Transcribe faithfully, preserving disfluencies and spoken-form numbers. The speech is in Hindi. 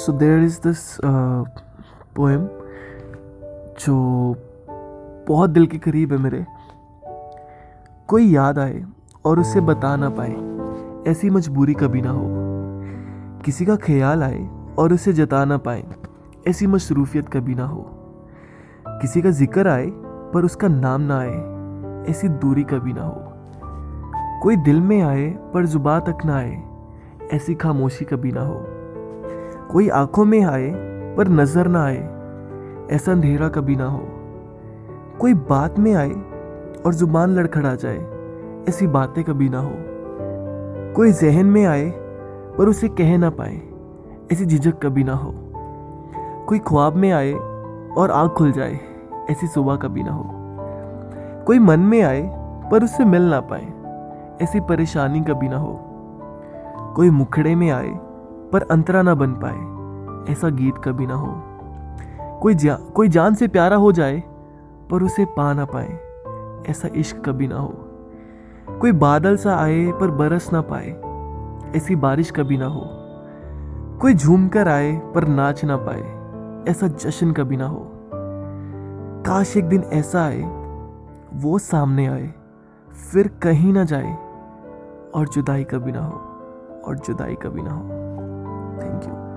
So there is this uh, poem जो बहुत दिल के करीब है मेरे। कोई याद आए और उसे बता ना पाए, ऐसी मजबूरी कभी ना हो। किसी का ख्याल आए और उसे जता ना पाए, ऐसी मशरूफियत कभी ना हो। किसी का जिक्र आए पर उसका नाम ना आए, ऐसी दूरी कभी ना हो। कोई दिल में आए पर जुबां तक ना आए, ऐसी खामोशी कभी ना हो। कोई आंखों में आए पर नजर ना आए, ऐसा अंधेरा कभी ना हो। कोई बात में आए और जुबान लड़खड़ा जाए, ऐसी बातें कभी ना हो। कोई जहन में आए पर उसे कह ना पाए, ऐसी झिझक कभी ना हो। कोई ख्वाब में आए और आँख खुल जाए, ऐसी सुबह कभी ना हो। कोई मन में आए पर उससे मिल ना पाए, ऐसी परेशानी कभी ना हो। कोई मुखड़े में आए पर अंतरा ना बन पाए, ऐसा गीत कभी ना हो। कोई जा, कोई जान से प्यारा हो जाए पर उसे पा ना पाए, ऐसा इश्क कभी ना हो। कोई बादल सा आए पर बरस ना पाए, ऐसी बारिश कभी ना हो। कोई झूम कर आए पर नाच ना पाए, ऐसा जश्न कभी ना हो। काश एक दिन ऐसा आए, वो सामने आए, फिर कहीं ना जाए, और जुदाई कभी ना हो, और जुदाई कभी ना हो। Thank you.